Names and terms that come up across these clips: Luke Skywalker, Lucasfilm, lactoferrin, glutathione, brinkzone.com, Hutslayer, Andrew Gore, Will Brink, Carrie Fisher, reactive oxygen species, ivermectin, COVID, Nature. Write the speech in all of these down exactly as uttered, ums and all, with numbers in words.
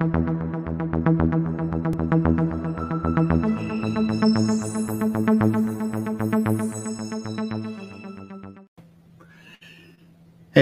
Hey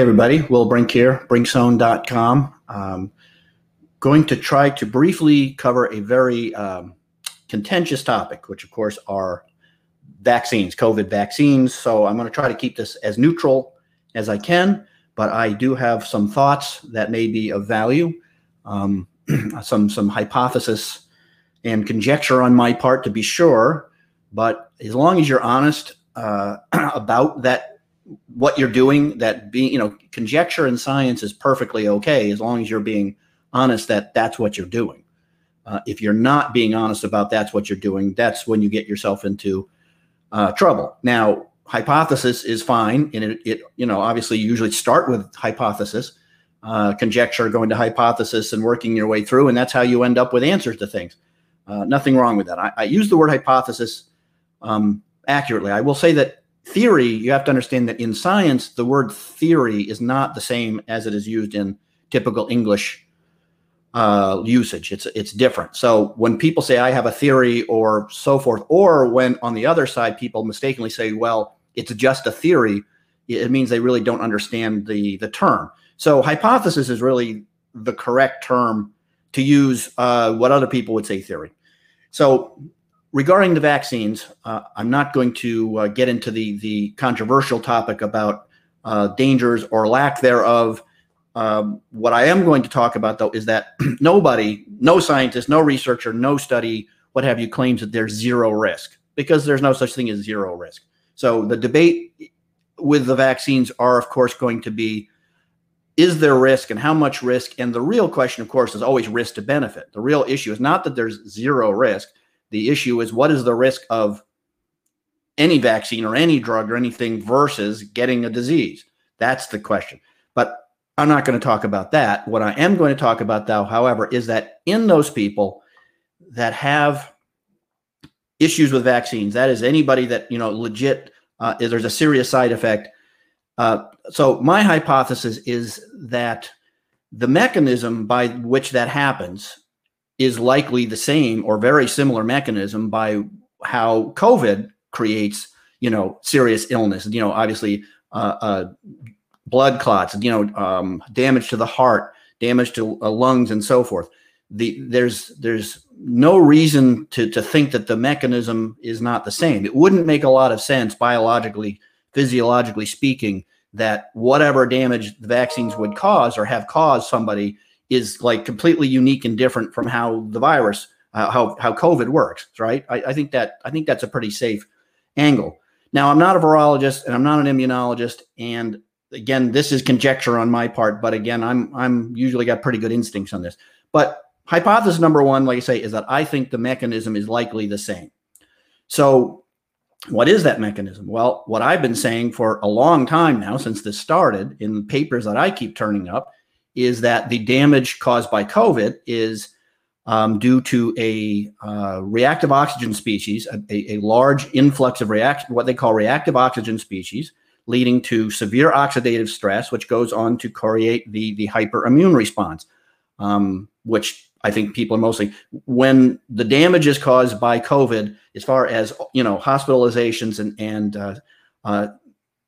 everybody, Will Brink here, brink zone dot com. Um, going to try to briefly cover a very um, contentious topic, which of course are vaccines, COVID vaccines. So I'm going to try to keep this as neutral as I can, but I do have some thoughts that may be of value, um, some, some hypothesis and conjecture on my part to be sure, but as long as you're honest uh, about that, what you're doing, that being, you know, conjecture in science is perfectly okay as long as you're being honest that that's what you're doing. Uh, if you're not being honest about that's what you're doing, that's when you get yourself into uh, trouble. Now, hypothesis is fine, and it, it, you know, obviously you usually start with hypothesis, uh, conjecture, going to hypothesis and working your way through, and that's how you end up with answers to things. Uh, nothing wrong with that. I, I use the word hypothesis um, accurately. I will say that theory, you have to understand that in science, the word theory is not the same as it is used in typical English uh, usage. It's it's different. So when people say, I have a theory or so forth, or when on the other side, people mistakenly say, well, it's just a theory, it means they really don't understand the, the term. So hypothesis is really the correct term to use uh, what other people would say theory. So regarding the vaccines, uh, I'm not going to uh, get into the, the controversial topic about uh, dangers or lack thereof. Um, what I am going to talk about, though, is that nobody, no scientist, no researcher, no study, what have you, claims that there's zero risk, because there's no such thing as zero risk. So the debate with the vaccines are, of course, going to be, is there risk and how much risk? And the real question, of course, is always risk to benefit. The real issue is not that there's zero risk. The issue is, what is the risk of any vaccine or any drug or anything versus getting a disease? That's the question. But I'm not going to talk about that. What I am going to talk about, though, however, is that in those people that have issues with vaccines, that is anybody that, you know, legit, uh, there's a serious side effect. Uh, so my hypothesis is that the mechanism by which that happens is likely the same or very similar mechanism by how COVID creates, you know, serious illness. You know, obviously, uh, uh, blood clots, you know, um, damage to the heart, damage to uh, lungs, and so forth. The, there's there's no reason to to think that the mechanism is not the same. It wouldn't make a lot of sense biologically, physiologically speaking, that whatever damage the vaccines would cause or have caused somebody is like completely unique and different from how the virus, uh, how how COVID works, right? I, I think that I think that's a pretty safe angle. Now, I'm not a virologist and I'm not an immunologist, and again, this is conjecture on my part. But again, I'm I'm usually got pretty good instincts on this. But hypothesis number one, like I say, is that I think the mechanism is likely the same. So, what is that mechanism? Well, what I've been saying for a long time now, since this started, in the papers that I keep turning up, is that the damage caused by COVID is um, due to a uh, reactive oxygen species, a, a, a large influx of react- what they call reactive oxygen species, leading to severe oxidative stress, which goes on to create the, the hyperimmune response, um, which I think people are mostly, when the damage is caused by COVID, as far as, you know, hospitalizations and, and uh, uh,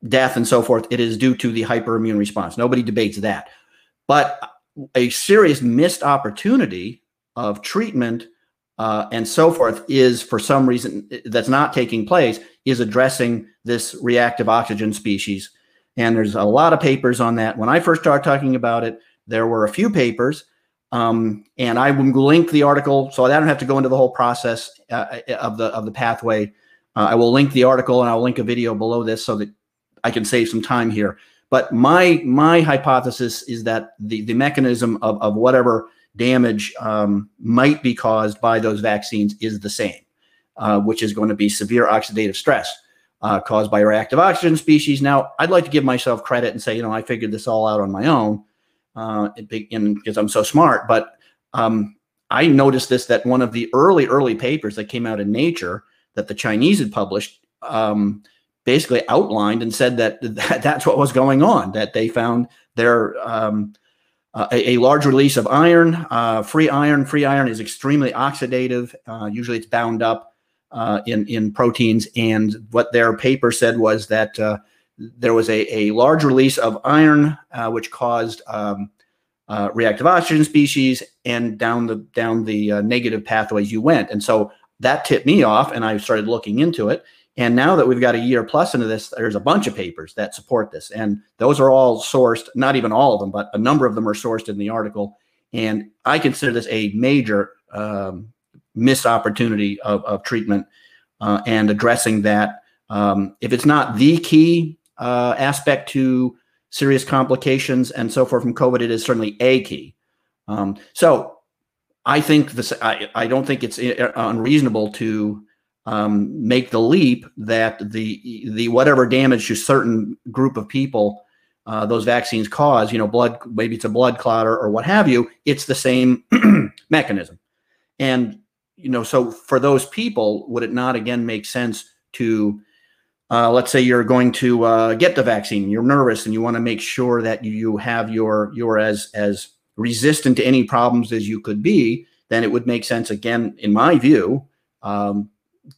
death and so forth, it is due to the hyperimmune response. Nobody debates that. But a serious missed opportunity of treatment uh, and so forth is, for some reason that's not taking place, is addressing this reactive oxygen species. And there's a lot of papers on that. When I first started talking about it, there were a few papers, um, and I will link the article, so I don't have to go into the whole process uh, of the of the pathway. Uh, I will link the article, and I'll link a video below this so that I can save some time here. But my my hypothesis is that the, the mechanism of, of whatever damage um, might be caused by those vaccines is the same, uh, which is going to be severe oxidative stress uh, caused by reactive oxygen species. Now, I'd like to give myself credit and say, you know, I figured this all out on my own uh, because I'm so smart. But um, I noticed this, that one of the early, early papers that came out in Nature that the Chinese had published um, basically outlined and said that, that that's what was going on, that they found their um, Uh, a, a large release of iron, uh, free iron. Free iron is extremely oxidative. Uh, usually it's bound up uh, in, in proteins. And what their paper said was that uh, there was a, a large release of iron, uh, which caused um, uh, reactive oxygen species, and down the, down the uh, negative pathways you went. And so that tipped me off, and I started looking into it. And now that we've got a year plus into this, there's a bunch of papers that support this. And those are all sourced, not even all of them, but a number of them are sourced in the article. And I consider this a major um, missed opportunity of, of treatment uh, and addressing that. Um, if it's not the key uh, aspect to serious complications and so forth from COVID, it is certainly a key. Um, so I think this, I, I don't think it's unreasonable to Um, make the leap that the the whatever damage to certain group of people uh, those vaccines cause, you know, blood, maybe it's a blood clotter or what have you, it's the same mechanism. And, you know, so for those people, would it not again make sense to, uh, let's say you're going to uh, get the vaccine, you're nervous and you want to make sure that you have your, you're as, as resistant to any problems as you could be, then it would make sense again, in my view, um,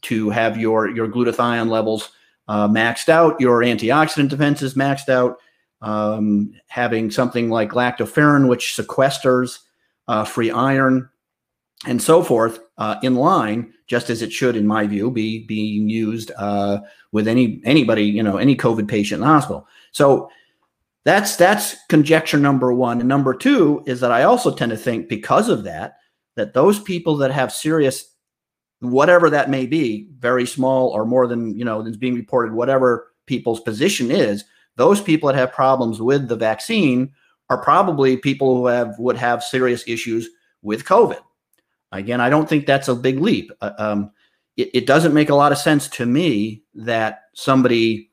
to have your, your glutathione levels uh, maxed out, your antioxidant defenses maxed out, um, having something like lactoferrin, which sequesters uh, free iron and so forth uh, in line, just as it should, in my view, be being used uh, with any anybody, you know, any COVID patient in the hospital. So that's, that's conjecture number one. And number two is that I also tend to think, because of that, that those people that have serious, whatever that may be, very small or more than, you know, than is being reported, whatever people's position is, those people that have problems with the vaccine are probably people who have, would have serious issues with COVID. Again, I don't think that's a big leap. Uh, um, it, it doesn't make a lot of sense to me that somebody,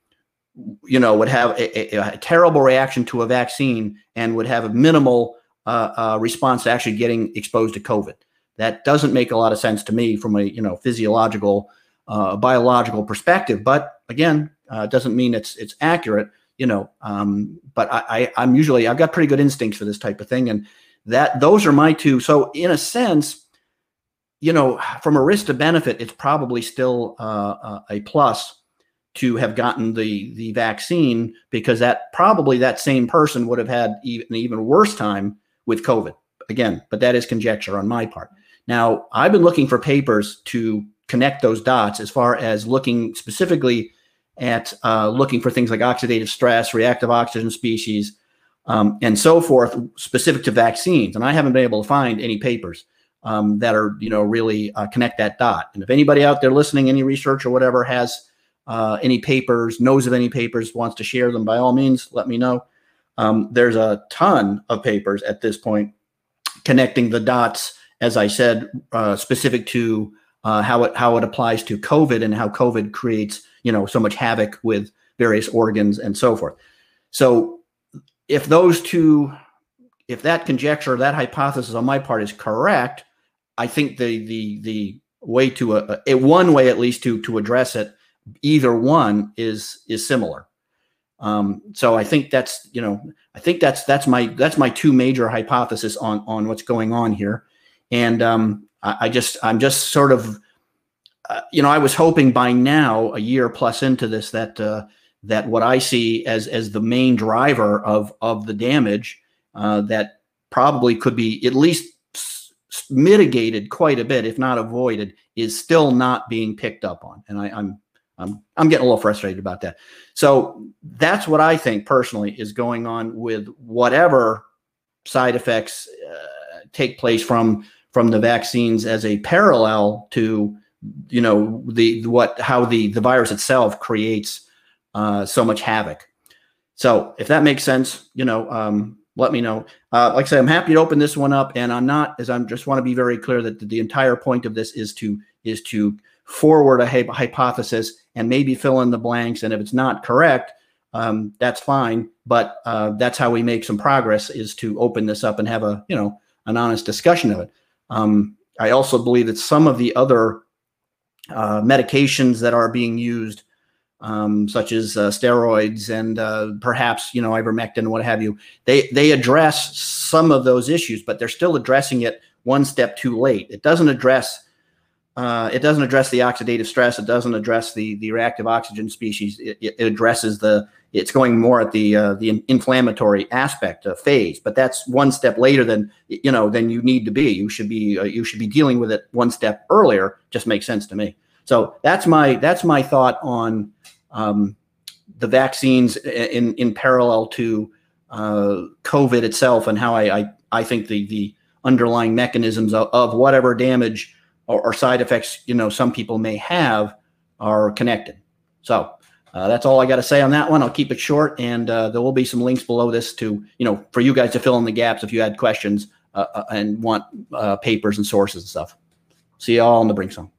you know, would have a, a, a terrible reaction to a vaccine and would have a minimal uh, uh, response to actually getting exposed to COVID. That doesn't make a lot of sense to me from a, you know, physiological, uh, biological perspective. But again, uh, doesn't mean it's it's accurate, you know. Um, but I, I I'm usually I've got pretty good instincts for this type of thing, and that those are my two. So in a sense, you know, from a risk to benefit, it's probably still uh, a plus to have gotten the the vaccine, because that probably that same person would have had even, an even worse time with COVID. Again, but that is conjecture on my part. Now, I've been looking for papers to connect those dots as far as looking specifically at uh, looking for things like oxidative stress, reactive oxygen species, um, and so forth, specific to vaccines. And I haven't been able to find any papers um, that are, you know, really uh, connect that dot. And if anybody out there listening, any research or whatever, has uh, any papers, knows of any papers, wants to share them, by all means, let me know. Um, there's a ton of papers at this point connecting the dots, as I said, uh, specific to uh, how it how it applies to COVID and how COVID creates, you know, so much havoc with various organs and so forth. So if those two, if that conjecture, that hypothesis on my part is correct, I think the the the way to a, a one way at least to to address it, either one is is similar. Um, so I think that's, you know, I think that's that's my that's my two major hypotheses on on what's going on here. And um, I, I just, I'm just sort of, uh, you know, I was hoping by now, a year plus into this, that uh, that what I see as as the main driver of of the damage uh, that probably could be at least mitigated quite a bit, if not avoided, is still not being picked up on. And I, I'm I'm I'm getting a little frustrated about that. So that's what I think personally is going on with whatever side effects uh, take place from. from the vaccines, as a parallel to, you know, the what how the the virus itself creates uh, so much havoc. So if that makes sense, you know, um, let me know. Uh, like I said, I'm happy to open this one up, and I'm not as I'm just want to be very clear that the entire point of this is to is to forward a hypothesis and maybe fill in the blanks. And if it's not correct, um, that's fine. But uh, that's how we make some progress, is to open this up and have a, you know, an honest discussion of it. Um, I also believe that some of the other uh, medications that are being used um, such as uh, steroids and uh, perhaps, you know, ivermectin, what have you. They, they address some of those issues, but they're still addressing it one step too late. It doesn't address Uh, it doesn't address the oxidative stress. It doesn't address the the reactive oxygen species. It, it addresses the. It's going more at the uh, the inflammatory aspect uh, phase, but that's one step later than you know than you need to be. You should be uh, you should be dealing with it one step earlier. Just makes sense to me. So that's my that's my thought on um, the vaccines in in parallel to uh, COVID itself, and how I I, I think the the underlying mechanisms of, of whatever damage or side effects, you know, some people may have are connected. So uh, that's all I got to say on that one. I'll keep it short, and uh, there will be some links below this to, you know, for you guys to fill in the gaps if you had questions uh, and want uh, papers and sources and stuff. See you all on the Brink Zone.